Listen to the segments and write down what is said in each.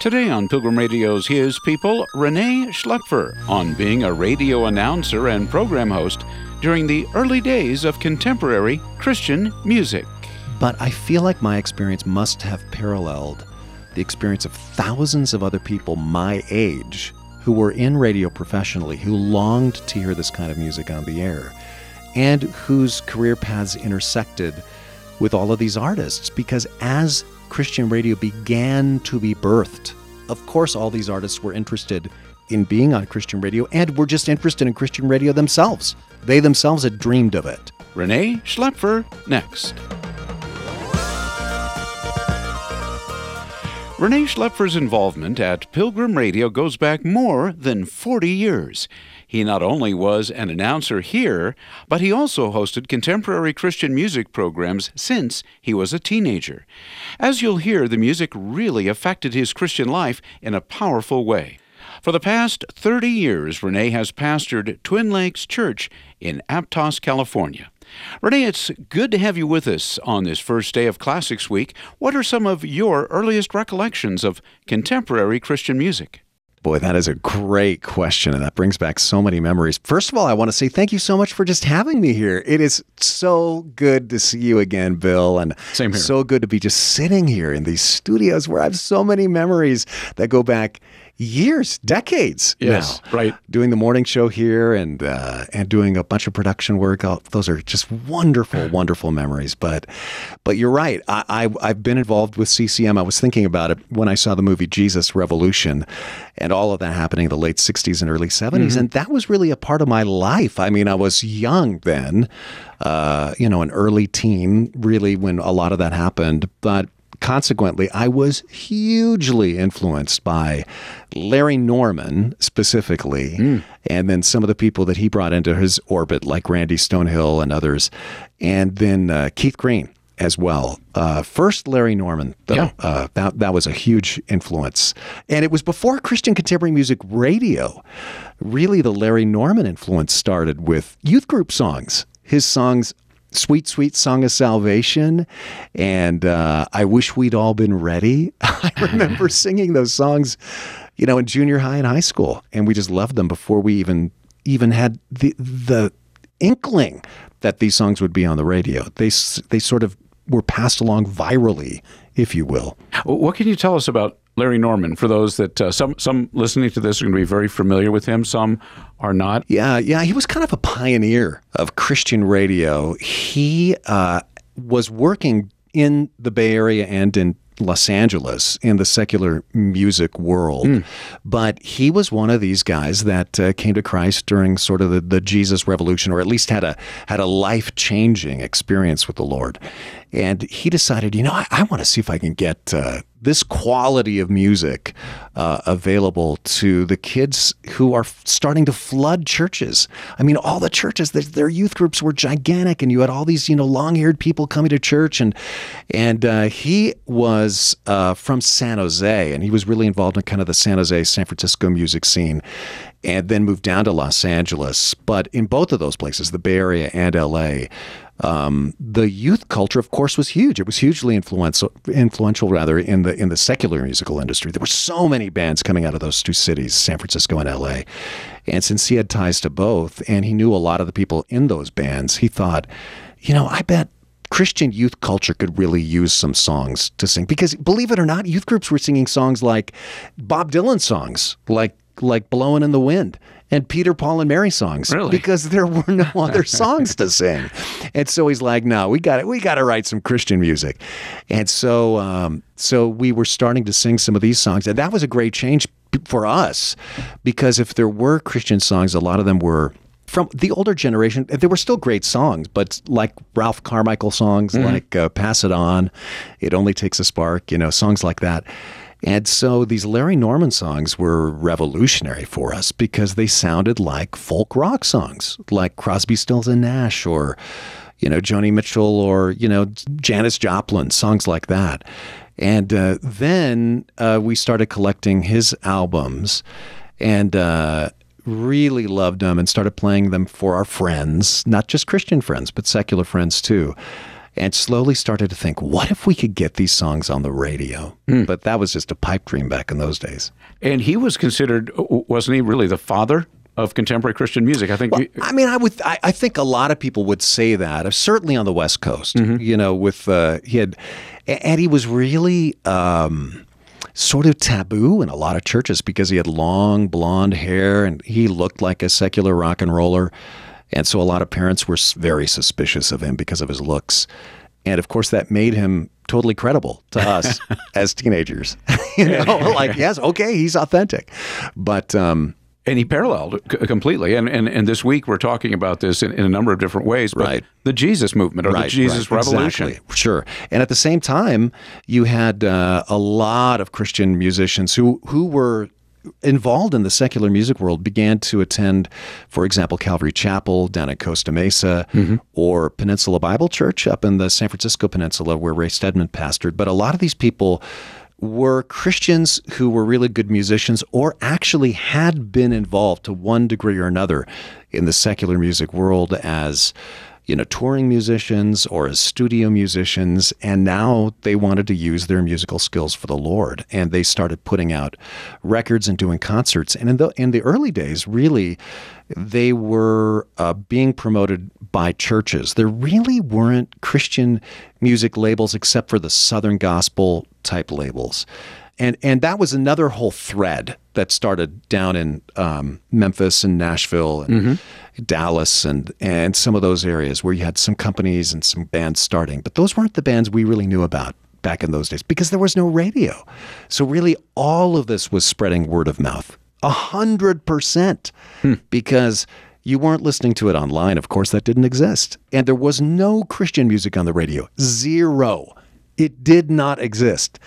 Today on Pilgrim Radio's His People, René Schlaepfer on being a radio announcer and program host during the early days of contemporary Christian music. But I feel like my experience must have paralleled the experience of thousands of other people my age who were in radio professionally, who longed to hear this kind of music on the air, and whose career paths intersected with all of these artists. Because as Christian radio began to be birthed, of course all these artists were interested in being on Christian radio and were just interested in Christian radio themselves. They themselves had dreamed of it. René Schlaepfer next. René Schlaepfer's involvement at Pilgrim Radio goes back more than 40 years. He not only was an announcer here, but he also hosted contemporary Christian music programs since he was a teenager. As you'll hear, the music really affected his Christian life in a powerful way. For the past 30 years, René has pastored Twin Lakes Church in Aptos, California. René, it's good to have you with us on this first day of Classics Week. What are some of your earliest recollections of contemporary Christian music? Boy, that is a great question, and that brings back so many memories. First of all, I want to say thank you so much for just having me here. It is so good to see you again, Bill, and same here. So good to be just sitting here in these studios where I have so many memories that go back years, decades now. Right. Doing the morning show here and doing a bunch of production work. Those are just wonderful, wonderful memories. But you're right. I've been involved with CCM. I was thinking about it when I saw the movie Jesus Revolution and all of that happening in the late 60s and early 70s. Mm-hmm. And that was really a part of my life. I mean, I was young then, an early teen, really, when a lot of that happened. But consequently, I was hugely influenced by Larry Norman specifically, and then some of the people that he brought into his orbit, like Randy Stonehill and others, and then Keith Green as well. First, Larry Norman, though, that was a huge influence. And it was before Christian contemporary music radio. Really, the Larry Norman influence started with youth group songs. His songs, Sweet, Sweet Song of Salvation, and I Wish We'd All Been Ready. I remember singing those songs, in junior high and high school, and we just loved them before we even had the inkling that these songs would be on the radio. They sort of were passed along virally, if you will. What can you tell us about Larry Norman, for those that some listening to this are going to be very familiar with him, some are not? Yeah. He was kind of a pioneer of Christian radio. He was working in the Bay Area and in Los Angeles in the secular music world, but he was one of these guys that came to Christ during sort of the Jesus Revolution, or at least had a life-changing experience with the Lord. And he decided, I want to see if I can get this quality of music available to the kids who are starting to flood churches. I mean, all the churches, their youth groups were gigantic, and you had all these, long-haired people coming to church. And he was from San Jose, and he was really involved in kind of the San Jose, San Francisco music scene, and then moved down to Los Angeles. But in both of those places, the Bay Area and L.A., the youth culture, of course, was huge. It was hugely influential in the secular musical industry. There were so many bands coming out of those two cities, San Francisco and L.A. And since he had ties to both, and he knew a lot of the people in those bands, he thought, I bet Christian youth culture could really use some songs to sing. Because believe it or not, youth groups were singing songs like Bob Dylan songs, like Blowing in the Wind, and Peter, Paul, and Mary songs, really? Because there were no other songs to sing. And so he's like, no, we got to write some Christian music. And so we were starting to sing some of these songs. And that was a great change for us, because if there were Christian songs, a lot of them were from the older generation. There were still great songs, but like Ralph Carmichael songs, like Pass It On, It Only Takes a Spark, songs like that. And so these Larry Norman songs were revolutionary for us because they sounded like folk rock songs, like Crosby, Stills and Nash, or, Joni Mitchell, or, Janis Joplin, songs like that. And then we started collecting his albums and really loved them and started playing them for our friends, not just Christian friends, but secular friends too. and slowly started to think, what if we could get these songs on the radio? But that was just a pipe dream back in those days. And he was considered, wasn't he really the father of contemporary Christian music? I think. Well, I mean, I think a lot of people would say that, certainly on the West Coast, you know, with, he was really sort of taboo in a lot of churches because he had long blonde hair and he looked like a secular rock and roller. And so a lot of parents were very suspicious of him because of his looks. And of course, that made him totally credible to us as teenagers. You know, like, yes, okay, he's authentic. But... and he paralleled completely. And this week we're talking about this in a number of different ways. But right. The Jesus movement or the Jesus Revolution. Exactly. Sure. And at the same time, you had a lot of Christian musicians who were involved in the secular music world began to attend, for example, Calvary Chapel down at Costa Mesa or Peninsula Bible Church up in the San Francisco Peninsula where Ray Stedman pastored. But a lot of these people were Christians who were really good musicians or actually had been involved to one degree or another in the secular music world as, you know, touring musicians or as studio musicians. And now they wanted to use their musical skills for the Lord. And they started putting out records and doing concerts. And in the early days, really, they were being promoted by churches. There really weren't Christian music labels except for the Southern Gospel type labels. And that was another whole thread that started down in Memphis and Nashville and Dallas and some of those areas where you had some companies and some bands starting. But those weren't the bands we really knew about back in those days because there was no radio. So really all of this was spreading word of mouth, 100%, because you weren't listening to it online. Of course, that didn't exist. And there was no Christian music on the radio, zero. It did not exist.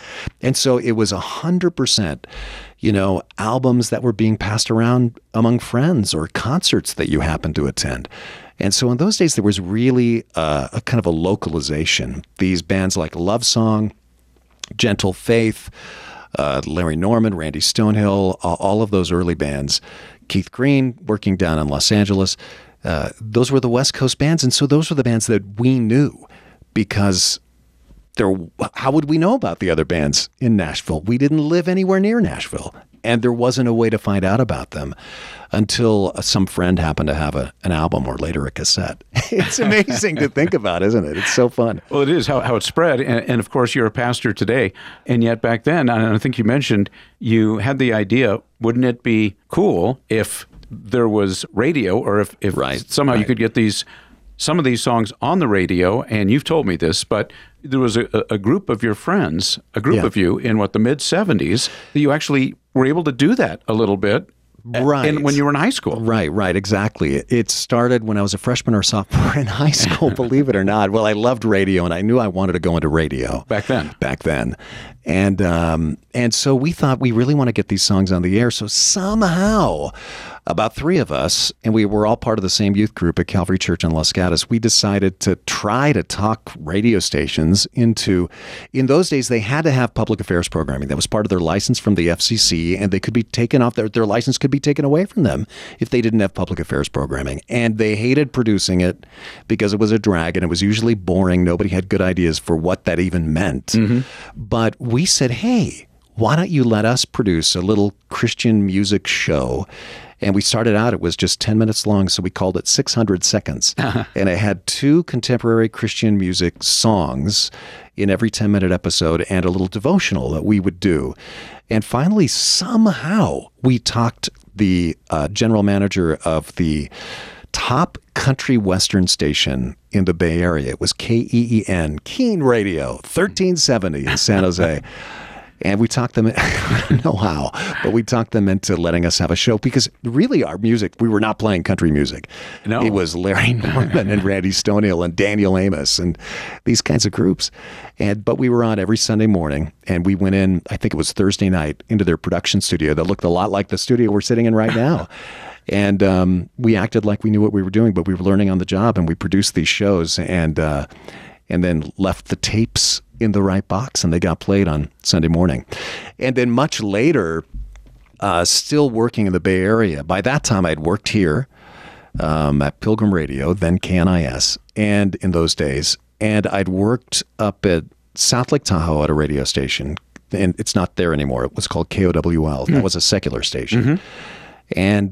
And so it was 100%, you know, albums that were being passed around among friends or concerts that you happened to attend. And so in those days, there was really a kind of a localization. These bands like Love Song, Gentle Faith, Larry Norman, Randy Stonehill, all of those early bands, Keith Green working down in Los Angeles, those were the West Coast bands. And so those were the bands that we knew because... how would we know about the other bands in Nashville? We didn't live anywhere near Nashville, and there wasn't a way to find out about them until some friend happened to have an album or later a cassette. It's amazing to think about, isn't it? It's so fun. Well, it is how it spread, and of course, you're a pastor today, and yet back then, and I think you mentioned, you had the idea, wouldn't it be cool if there was radio or if somehow you could get some of these songs on the radio, and you've told me this, but there was a group of your friends, of you in the mid-'70s, that you actually were able to do that a little bit and when you were in high school. Right, exactly. It started when I was a freshman or sophomore in high school, believe it or not. Well, I loved radio, and I knew I wanted to go into radio. Back then. And so we thought we really want to get these songs on the air. So somehow, about three of us, and we were all part of the same youth group at Calvary Church in Los Gatos, we decided to try to talk radio stations into, in those days, they had to have public affairs programming. That was part of their license from the FCC, and they could be taken off, their license could be taken away from them if they didn't have public affairs programming. And they hated producing it because it was a drag, and it was usually boring. Nobody had good ideas for what that even meant. But we said, hey, why don't you let us produce a little Christian music show? And we started out, it was just 10 minutes long, so we called it 600 Seconds. And it had two contemporary Christian music songs in every 10-minute episode and a little devotional that we would do. And finally, somehow, we talked the general manager of the top country western station in the Bay Area. It was KEEN, KEEN Radio, 1370 in San Jose. And we talked them, I don't know how, but we talked them into letting us have a show because really our music, we were not playing country music. No. It was Larry Norman and Randy Stonehill and Daniel Amos and these kinds of groups. But we were on every Sunday morning, and we went in, I think it was Thursday night, into their production studio that looked a lot like the studio we're sitting in right now. And we acted like we knew what we were doing, but we were learning on the job, and we produced these shows and then left the tapes in the right box, and they got played on Sunday morning. And then much later, still working in the Bay Area, by that time I'd worked here at Pilgrim Radio, then KNIS, and in those days, And I'd worked up at South Lake Tahoe at a radio station, and it's not there anymore. It was called KOWL. That was a secular station. And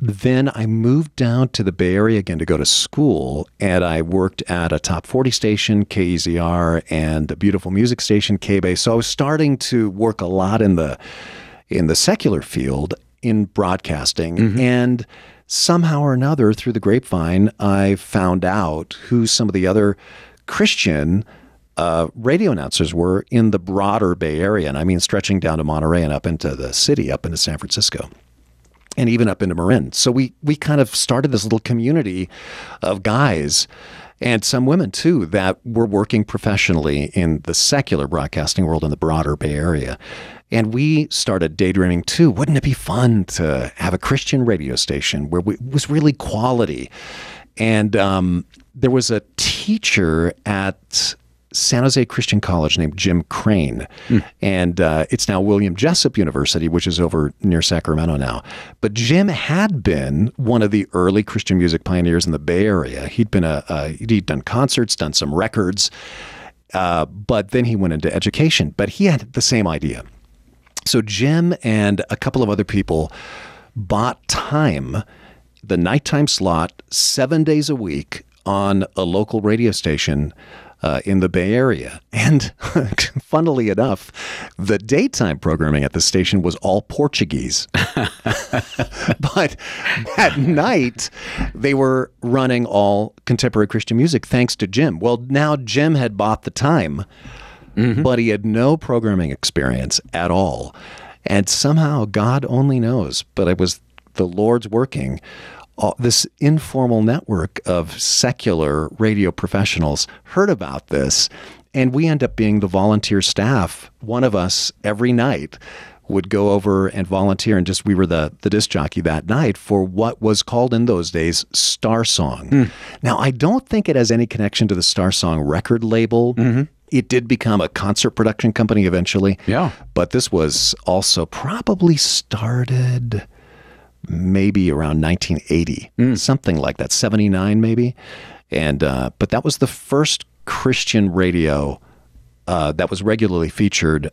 then I moved down to the Bay Area again to go to school, and I worked at a top 40 station, KEZR, and a beautiful music station, K-Bay. So I was starting to work a lot in the secular field in broadcasting. And somehow or another, through the grapevine, I found out who some of the other Christian radio announcers were in the broader Bay Area. And I mean, stretching down to Monterey and up into the city, up into San Francisco, and even up into Marin. So we kind of started this little community of guys and some women too that were working professionally in the secular broadcasting world in the broader Bay Area. And we started daydreaming too. Wouldn't it be fun to have a Christian radio station where it was really quality? And there was a teacher at San Jose Christian College named Jim Crane. And it's now William Jessup University, which is over near Sacramento now. But Jim had been one of the early Christian music pioneers in the Bay Area. He'd been he'd done concerts, done some records, but then he went into education. But he had the same idea. So Jim and a couple of other people bought time, the nighttime slot, 7 days a week on a local radio station in the Bay Area. And funnily enough, the daytime programming at the station was all Portuguese. But at night, they were running all contemporary Christian music, thanks to Jim. Well, now Jim had bought the time, but he had no programming experience at all. And somehow, God only knows, but it was the Lord's working. This informal network of secular radio professionals heard about this, and we end up being the volunteer staff. One of us every night would go over and volunteer, and we were the disc jockey that night for what was called in those days Star Song. Now, I don't think it has any connection to the Star Song record label. It did become a concert production company eventually. Yeah. But this was also probably started maybe around 1980, something like that, 79 maybe. And but that was the first Christian radio that was regularly featured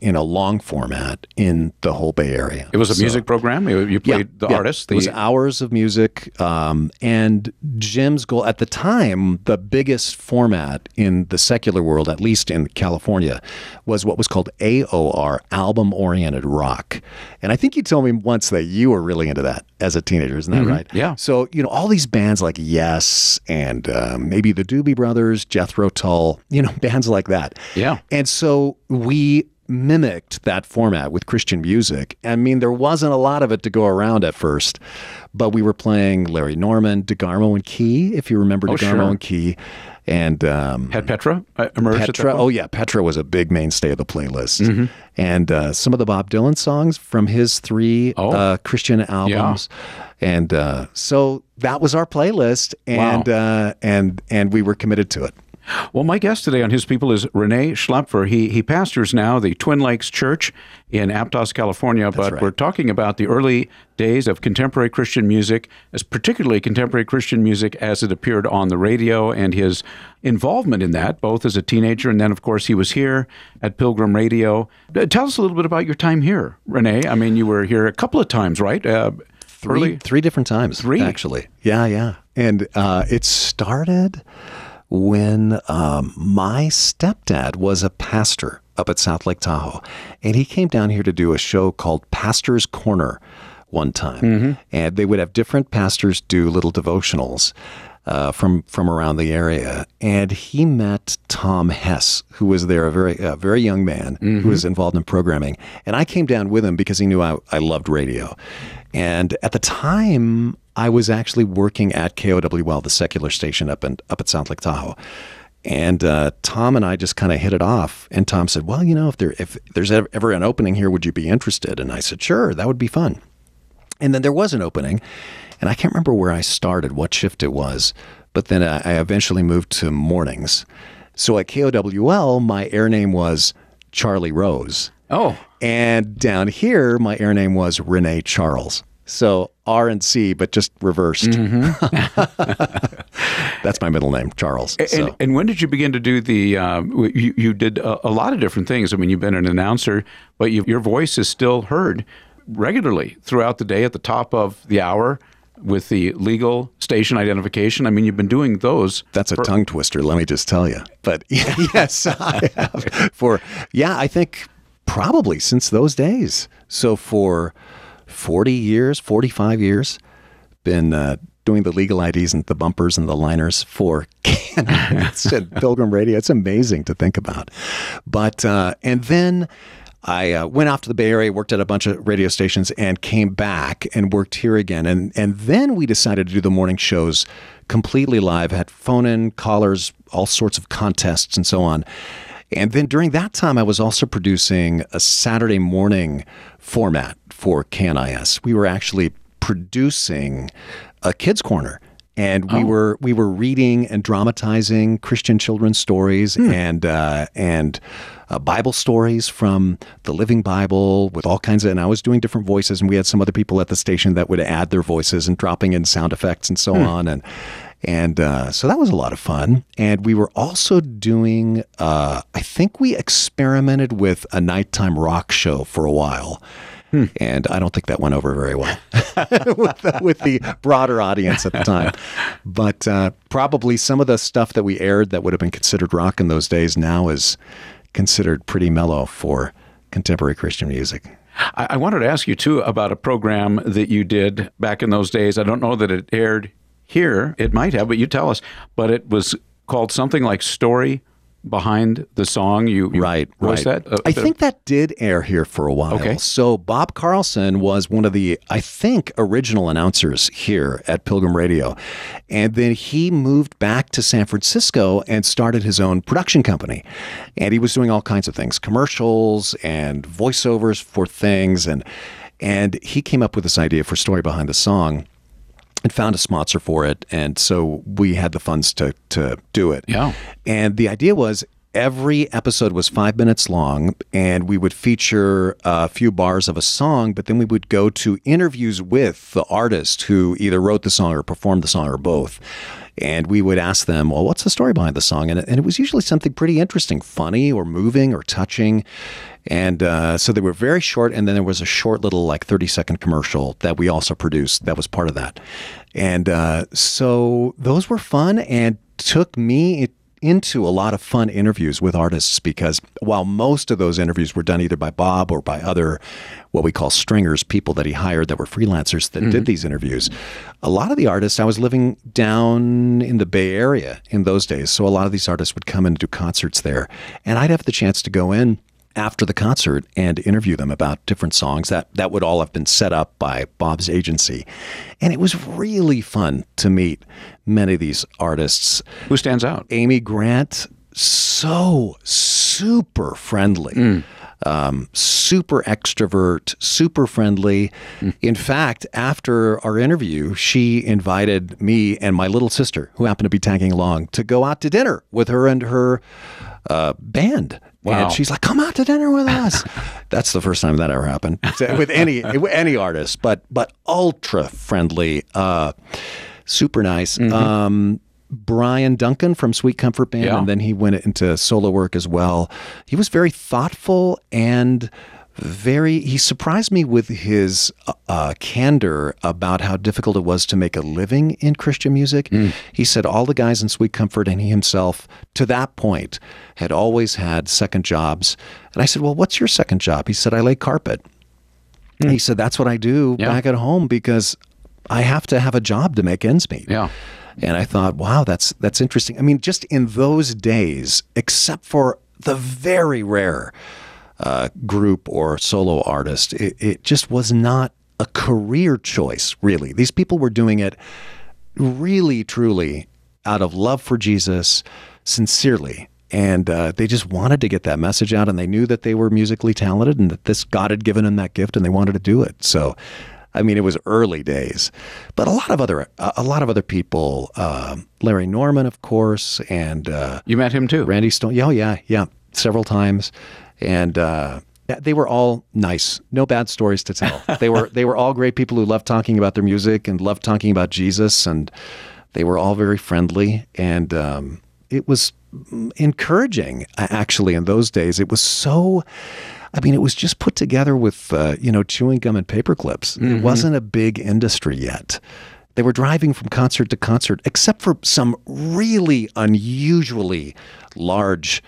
in a long format in the whole Bay Area. It was a music program? You played the artists? It was hours of music. And Jim's goal, at the time, the biggest format in the secular world, at least in California, was what was called AOR, album-oriented rock. And I think you told me once that you were really into that as a teenager, isn't that right? Yeah. So, you know, all these bands like Yes and maybe the Doobie Brothers, Jethro Tull, you know, bands like that. Yeah. And so we mimicked that format with Christian music. I mean, there wasn't a lot of it to go around at first, but we were playing Larry Norman, DeGarmo and Key, if you remember and Key. And had Petra emerged? Petra, oh yeah, Petra was a big mainstay of the playlist. And some of the Bob Dylan songs from his three Christian albums. And so that was our playlist, and and we were committed to it. Well, my guest today on His People is René Schlaepfer. He pastors now the Twin Lakes Church in Aptos, California. That's right. We're talking about the early days of contemporary Christian music, particularly contemporary Christian music as it appeared on the radio, and his involvement in that, both as a teenager and then, of course, he was here at Pilgrim Radio. Tell us a little bit about your time here, René. I mean, you were here a couple of times, right? Three different times, actually. Yeah, yeah. And it started when my stepdad was a pastor up at South Lake Tahoe, and he came down here to do a show called Pastor's Corner one time. And they would have different pastors do little devotionals from around the area. And he met Tom Hess, who was there, a very young man who was involved in programming. And I came down with him because he knew I loved radio. And at the time, I was actually working at KOWL, the secular station up at South Lake Tahoe. And Tom and I just kind of hit it off. And Tom said, well, you know, if there's ever an opening here, would you be interested? And I said, sure, that would be fun. And then there was an opening. And I can't remember where I started, what shift it was. But then I eventually moved to mornings. So at KOWL, my air name was Charlie Rose. Oh. And down here, my air name was René Charles. So R and C, but just reversed. Mm-hmm. That's my middle name, Charles. So. And when did you begin to do the, you did a lot of different things. I mean, you've been an announcer, but your voice is still heard regularly throughout the day at the top of the hour with the legal station identification. I mean, you've been doing those. That's a tongue twister, let me just tell you. But yes, I have. I think probably since those days. So for 40 years, 45 years, been doing the legal IDs and the bumpers and the liners for KNIS and Pilgrim Radio. It's amazing to think about. But, and then I went off to the Bay Area, worked at a bunch of radio stations, and came back and worked here again. And then we decided to do the morning shows completely live, had phone-in, callers, all sorts of contests and so on. And then during that time, I was also producing a Saturday morning format for KNIS. We were actually producing a kids' corner, and we were reading and dramatizing Christian children's stories and Bible stories from the Living Bible with all kinds of, and I was doing different voices, and we had some other people at the station that would add their voices and dropping in sound effects and so on. And so that was a lot of fun. And we were also doing, I think we experimented with a nighttime rock show for a while. And I don't think that went over very well with the broader audience at the time. But probably some of the stuff that we aired that would have been considered rock in those days now is considered pretty mellow for contemporary Christian music. I wanted to ask you, too, about a program that you did back in those days. I don't know that it aired here. It might have, but you tell us. But it was called something like Story Behind the Song. You that? I think that did air here for a while. Okay. So Bob Carlson was one of the, I think, original announcers here at Pilgrim Radio. And then he moved back to San Francisco and started his own production company. And he was doing all kinds of things, commercials and voiceovers for things. And he came up with this idea for Story Behind the Song and found a sponsor for it, and so we had the funds to do it. Yeah. And the idea was every episode was 5 minutes long, and we would feature a few bars of a song, but then we would go to interviews with the artist who either wrote the song or performed the song or both. And we would ask them, well, what's the story behind the song? And it was usually something pretty interesting, funny or moving or touching. And so they were very short. And then there was a short little 30-second commercial that we also produced that was part of that. And so those were fun and took me into a lot of fun interviews with artists, because while most of those interviews were done either by Bob or by other, what we call stringers, people that he hired that were freelancers that did these interviews, a lot of the artists, I was living down in the Bay Area in those days, so a lot of these artists would come and do concerts there, and I'd have the chance to go in after the concert and interview them about different songs that would all have been set up by Bob's agency. And it was really fun to meet many of these artists. Who stands out? Amy Grant, so super friendly, super extrovert, super friendly. In fact, after our interview, she invited me and my little sister, who happened to be tagging along, to go out to dinner with her and her band. Wow. And she's like, come out to dinner with us. That's the first time that ever happened with any artist, but ultra friendly, super nice. Brian Duncan from Sweet Comfort Band, and then he went into solo work as well. He was very thoughtful and he surprised me with his candor about how difficult it was to make a living in Christian music. He said all the guys in Sweet Comfort and he himself, to that point, had always had second jobs. And I said, well, what's your second job? He said, I lay carpet. And he said, that's what I do back at home because I have to have a job to make ends meet. Yeah. And I thought, wow, that's interesting. I mean, just in those days, except for the very rare group or solo artist, it just was not a career choice, really. These people were doing it really, truly out of love for Jesus, sincerely. And they just wanted to get that message out, and they knew that they were musically talented and that this God had given them that gift, and they wanted to do it. So, I mean, it was early days, but a lot of other people, Larry Norman, of course, and you met him too, Randy Stonehill, several times. And They were all nice. No bad stories to tell. They were all great people who loved talking about their music and loved talking about Jesus, and they were all very friendly. And it was encouraging, actually, in those days. It was so... I mean, it was just put together with, chewing gum and paper clips. Mm-hmm. It wasn't a big industry yet. They were driving from concert to concert, except for some really unusually large,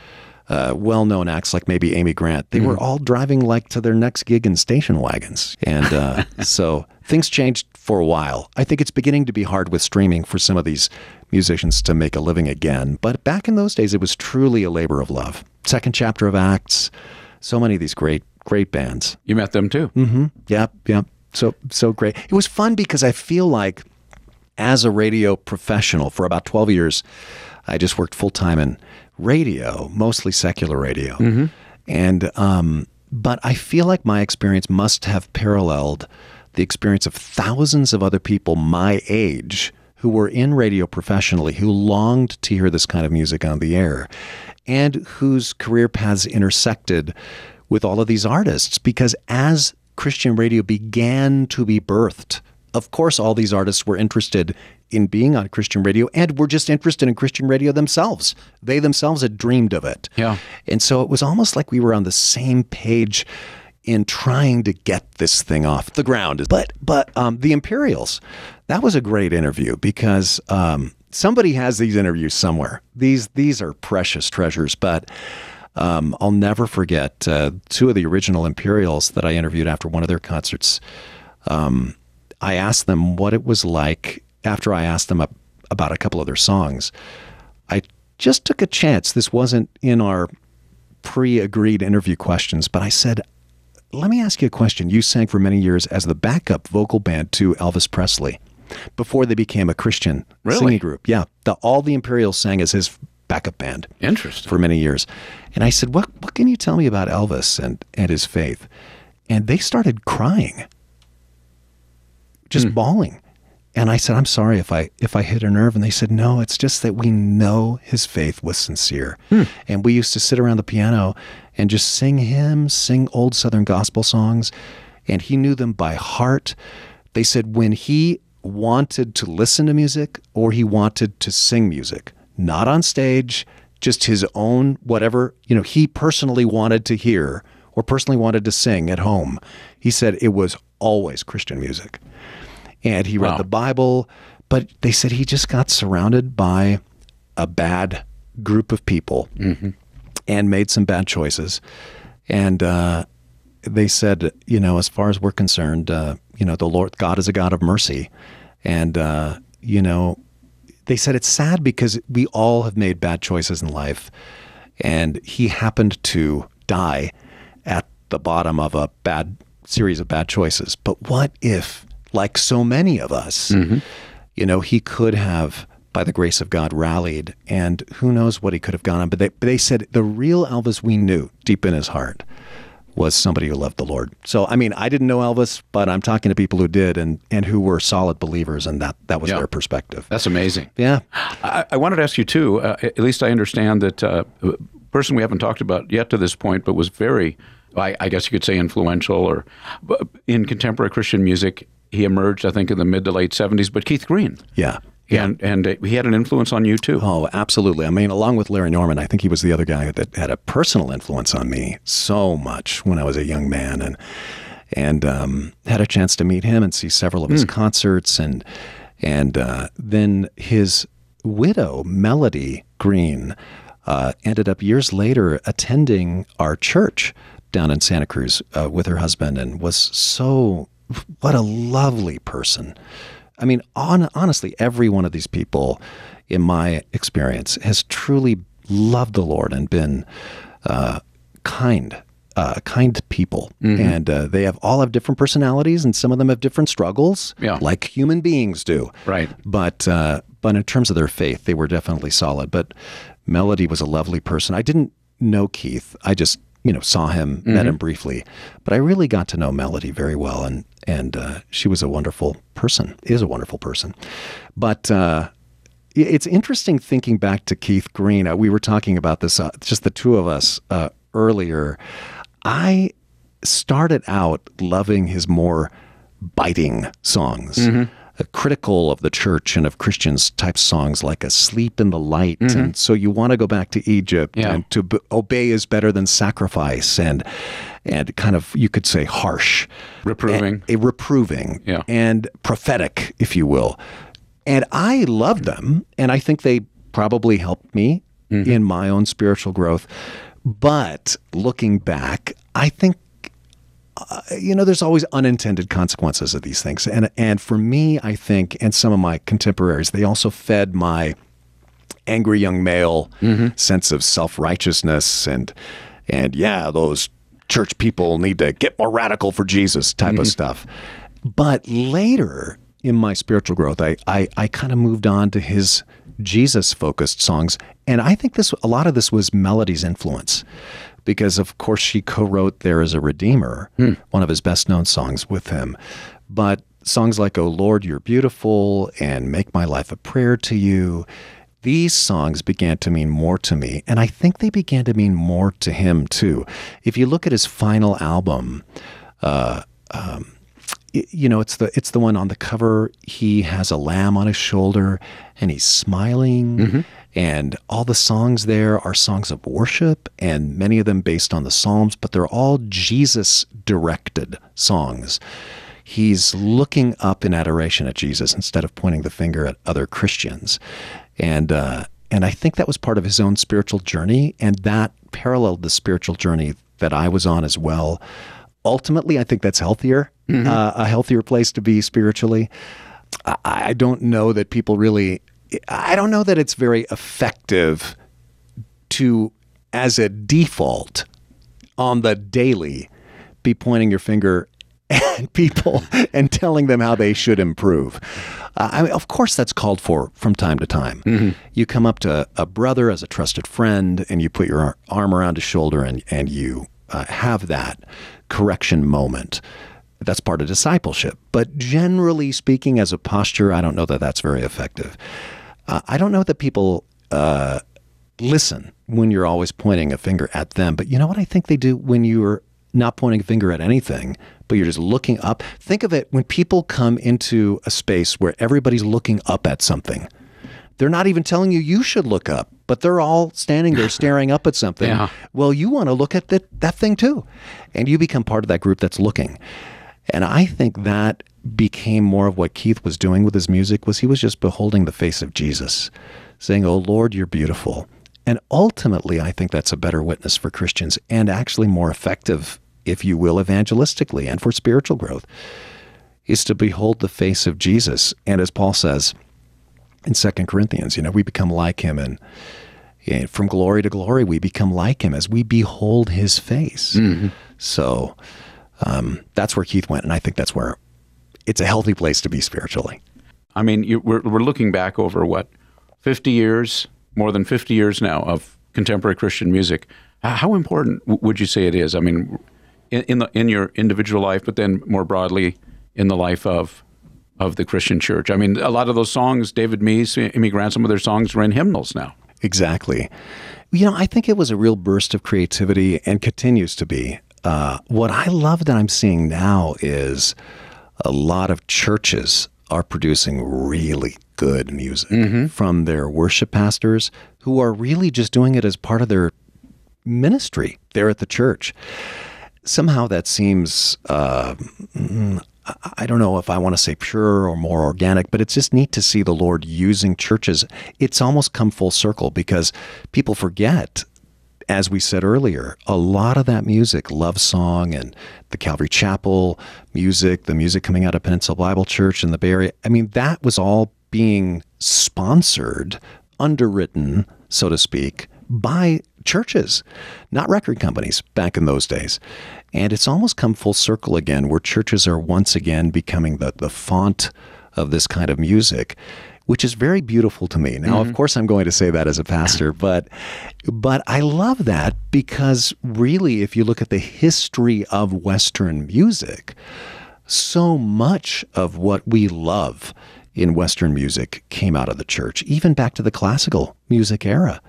well-known acts like maybe Amy Grant. They were all driving like to their next gig in station wagons. And so things changed for a while. I think it's beginning to be hard with streaming for some of these musicians to make a living again. But back in those days, it was truly a labor of love. Second Chapter of Acts. So many of these great, great bands. You met them too. Mm-hmm. Yep. So great. It was fun because I feel like as a radio professional for about 12 years, I just worked full time in radio, mostly secular radio. Mm-hmm. And, but I feel like my experience must have paralleled the experience of thousands of other people my age who were in radio professionally, who longed to hear this kind of music on the air, and whose career paths intersected with all of these artists. Because as Christian radio began to be birthed, of course, all these artists were interested in being on Christian radio and were just interested in Christian radio themselves. They themselves had dreamed of it. Yeah. And so it was almost like we were on the same page in trying to get this thing off the ground. But The Imperials, that was a great interview because... somebody has these interviews somewhere. These are precious treasures, but I'll never forget two of the original Imperials that I interviewed after one of their concerts. I asked them what it was like after I asked them about a couple of their songs. I just took a chance. This wasn't in our pre-agreed interview questions, but I said, let me ask you a question. You sang for many years as the backup vocal band to Elvis Presley, before they became a Christian singing group. Yeah. All the Imperials sang as his backup band. Interesting. For many years. And I said, what can you tell me about Elvis and his faith? And they started crying, just bawling. And I said, I'm sorry if I hit a nerve. And they said, no, it's just that we know his faith was sincere. And we used to sit around the piano and just sing hymns, sing old Southern gospel songs. And he knew them by heart. They said when he wanted to listen to music or he wanted to sing music, not on stage, just his own, whatever, he personally wanted to hear or personally wanted to sing at home. He said it was always Christian music. And he read the Bible, but they said he just got surrounded by a bad group of people and made some bad choices. And they said, as far as we're concerned, the Lord, God is a God of mercy. And, they said it's sad because we all have made bad choices in life. And he happened to die at the bottom of a bad series of bad choices. But what if, like so many of us, he could have, by the grace of God, rallied, and who knows what he could have gone on. But they said the real Elvis we knew deep in his heart was somebody who loved the Lord. So, I mean, I didn't know Elvis, but I'm talking to people who did and who were solid believers, and that was their perspective. That's amazing. Yeah. I wanted to ask you, too, at least I understand that a person we haven't talked about yet to this point, but was very, I guess you could say influential or in contemporary Christian music, he emerged, I think, in the mid to late 70s, but Keith Green. Yeah. Yeah. And he had an influence on you, too. Oh, absolutely. I mean, along with Larry Norman, I think he was the other guy that had a personal influence on me so much when I was a young man and had a chance to meet him and see several of his concerts. And then his widow, Melody Green, ended up years later attending our church down in Santa Cruz with her husband and was what a lovely person. I mean, honestly, every one of these people, in my experience, has truly loved the Lord and been kind people. And they all have different personalities, and some of them have different struggles, like human beings do. Right. But in terms of their faith, they were definitely solid. But Melody was a lovely person. I didn't know Keith. I just saw him, met him briefly, but I really got to know Melody very well. And she was is a wonderful person. But it's interesting thinking back to Keith Green. We were talking about this, just the two of us earlier. I started out loving his more biting songs, critical of the church and of Christians type songs like Asleep in the Light, and So You Want to Go Back to Egypt, and To Obey Is Better Than Sacrifice, and kind of, you could say, harsh. Reproving. Reproving, and prophetic, if you will. And I loved them, and I think they probably helped me in my own spiritual growth. But looking back, I think, there's always unintended consequences of these things. And for me, I think, and some of my contemporaries, they also fed my angry young male sense of self-righteousness and those church people need to get more radical for Jesus type of stuff. But later in my spiritual growth, I kind of moved on to his Jesus-focused songs. And I think a lot of this was Melody's influence, because of course she co-wrote There Is a Redeemer, one of his best-known songs, with him. But songs like Oh Lord, You're Beautiful and Make My Life a Prayer to You, these songs began to mean more to me, and I think they began to mean more to him too. If you look at his final album, it's the one on the cover. He has a lamb on his shoulder, and he's smiling. And all the songs there are songs of worship, and many of them based on the Psalms, but they're all Jesus-directed songs. He's looking up in adoration at Jesus instead of pointing the finger at other Christians. And I think that was part of his own spiritual journey, and that paralleled the spiritual journey that I was on as well. Ultimately, I think that's healthier, a healthier place to be spiritually. I don't know that people really... I don't know that it's very effective to, as a default, on the daily, be pointing your finger at people and telling them how they should improve. Of course, that's called for from time to time. You come up to a brother as a trusted friend, and you put your arm around his shoulder, and you have that correction moment. That's part of discipleship. But generally speaking, as a posture, I don't know that that's very effective. I don't know that people listen when you're always pointing a finger at them, but you know what I think they do when you're not pointing a finger at anything, but you're just looking up? Think of it when people come into a space where everybody's looking up at something. They're not even telling you you should look up, but they're all standing there staring up at something. Well, you want to look at that thing too, and you become part of that group that's looking. And I think that became more of what Keith was doing with his music, was he was just beholding the face of Jesus, saying, "Oh Lord, You're beautiful." And ultimately, I think that's a better witness for Christians, and actually more effective, if you will, evangelistically and for spiritual growth, is to behold the face of Jesus. And as Paul says in 2 Corinthians, we become like him, and from glory to glory, we become like him as we behold his face. So... that's where Keith went, and I think that's where it's a healthy place to be spiritually. I mean, we're looking back over, what, 50 years, more than 50 years now of contemporary Christian music. How important would you say it is? I mean, in your individual life, but then more broadly in the life of the Christian church. I mean, a lot of those songs, David Meese, Amy Grant, some of their songs are in hymnals now. Exactly. I think it was a real burst of creativity and continues to be. What I love that I'm seeing now is a lot of churches are producing really good music from their worship pastors, who are really just doing it as part of their ministry there at the church. Somehow that seems, I don't know if I want to say pure or more organic, but it's just neat to see the Lord using churches. It's almost come full circle, because people forget, as we said earlier, a lot of that music, Love Song and the Calvary Chapel music, the music coming out of Peninsula Bible Church in the Bay Area, I mean, that was all being sponsored, underwritten, so to speak, by churches, not record companies back in those days. And it's almost come full circle again, where churches are once again becoming the font of this kind of music, which is very beautiful to me. Now, of course, I'm going to say that as a pastor, but I love that, because really, if you look at the history of Western music, so much of what we love in Western music came out of the church, even back to the classical music era.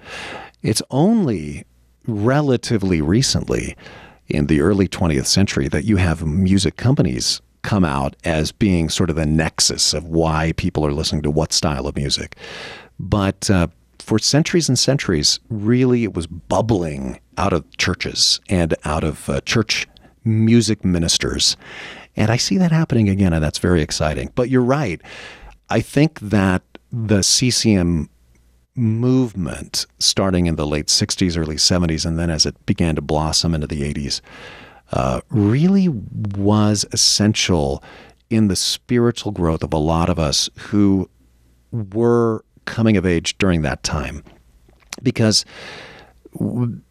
It's only relatively recently in the early 20th century that you have music companies come out as being sort of the nexus of why people are listening to what style of music. But for centuries and centuries, really it was bubbling out of churches and out of church music ministers. And I see that happening again, and that's very exciting. But you're right. I think that the CCM movement, starting in the late 60s, early 70s, and then as it began to blossom into the 80s, really was essential in the spiritual growth of a lot of us who were coming of age during that time. Because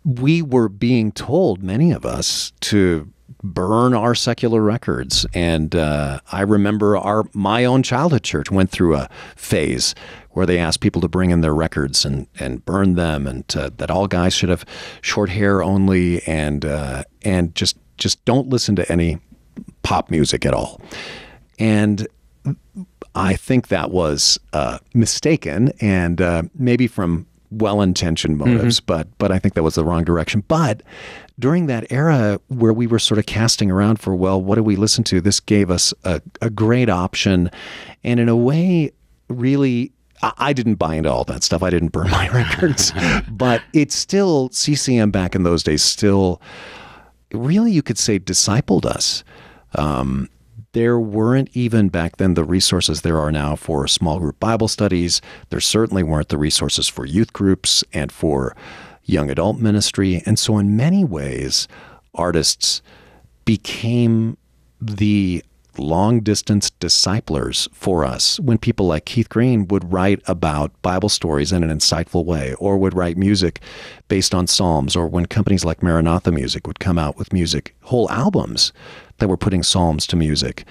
we were being told, many of us, to burn our secular records. And I remember my own childhood church went through a phase where they asked people to bring in their records and burn them, and that all guys should have short hair only, and just don't listen to any pop music at all. And I think that was mistaken, and maybe from well-intentioned motives, but I think that was the wrong direction. But during that era where we were sort of casting around for, well, what do we listen to? This gave us a great option. And in a way, really, I didn't buy into all that stuff. I didn't burn my records. But it's still, CCM back in those days still, really you could say, discipled us. There weren't even back then the resources there are now for small group Bible studies. There certainly weren't the resources for youth groups and for young adult ministry. And so in many ways, artists became the long-distance disciplers for us when people like Keith Green would write about Bible stories in an insightful way, or would write music based on Psalms, or when companies like Maranatha Music would come out with music, whole albums that were putting Psalms to music.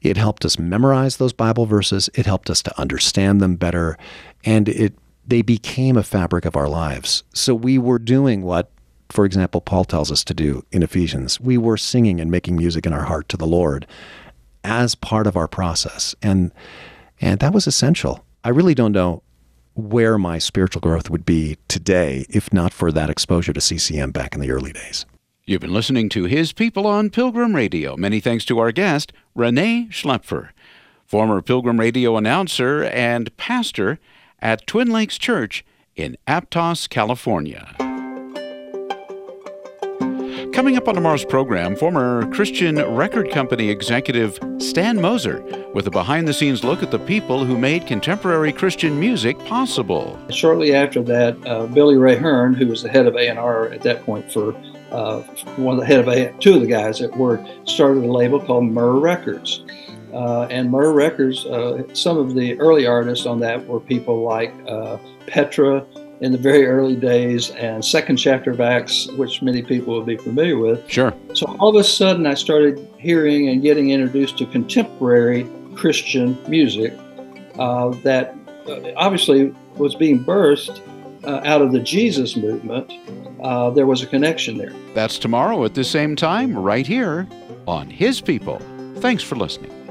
It helped us memorize those Bible verses. It helped us to understand them better. And they became a fabric of our lives. So we were doing what, for example, Paul tells us to do in Ephesians. We were singing and making music in our heart to the Lord as part of our process. And that was essential. I really don't know where my spiritual growth would be today if not for that exposure to CCM back in the early days. You've been listening to His People on Pilgrim Radio. Many thanks to our guest, René Schlaepfer, former Pilgrim Radio announcer and pastor at Twin Lakes Church in Aptos, California. Coming up on tomorrow's program, former Christian record company executive Stan Moser with a behind-the-scenes look at the people who made contemporary Christian music possible. Shortly after that, Billy Ray Hearn, who was the head of A&R at that point for two of the guys that were, started a label called Myrrh Records. And Myrrh Records, some of the early artists on that were people like Petra in the very early days, and Second Chapter of Acts, which many people will be familiar with. Sure. So all of a sudden I started hearing and getting introduced to contemporary Christian music that obviously was being birthed out of the Jesus movement. There was a connection there. That's tomorrow at the same time, right here on His People. Thanks for listening.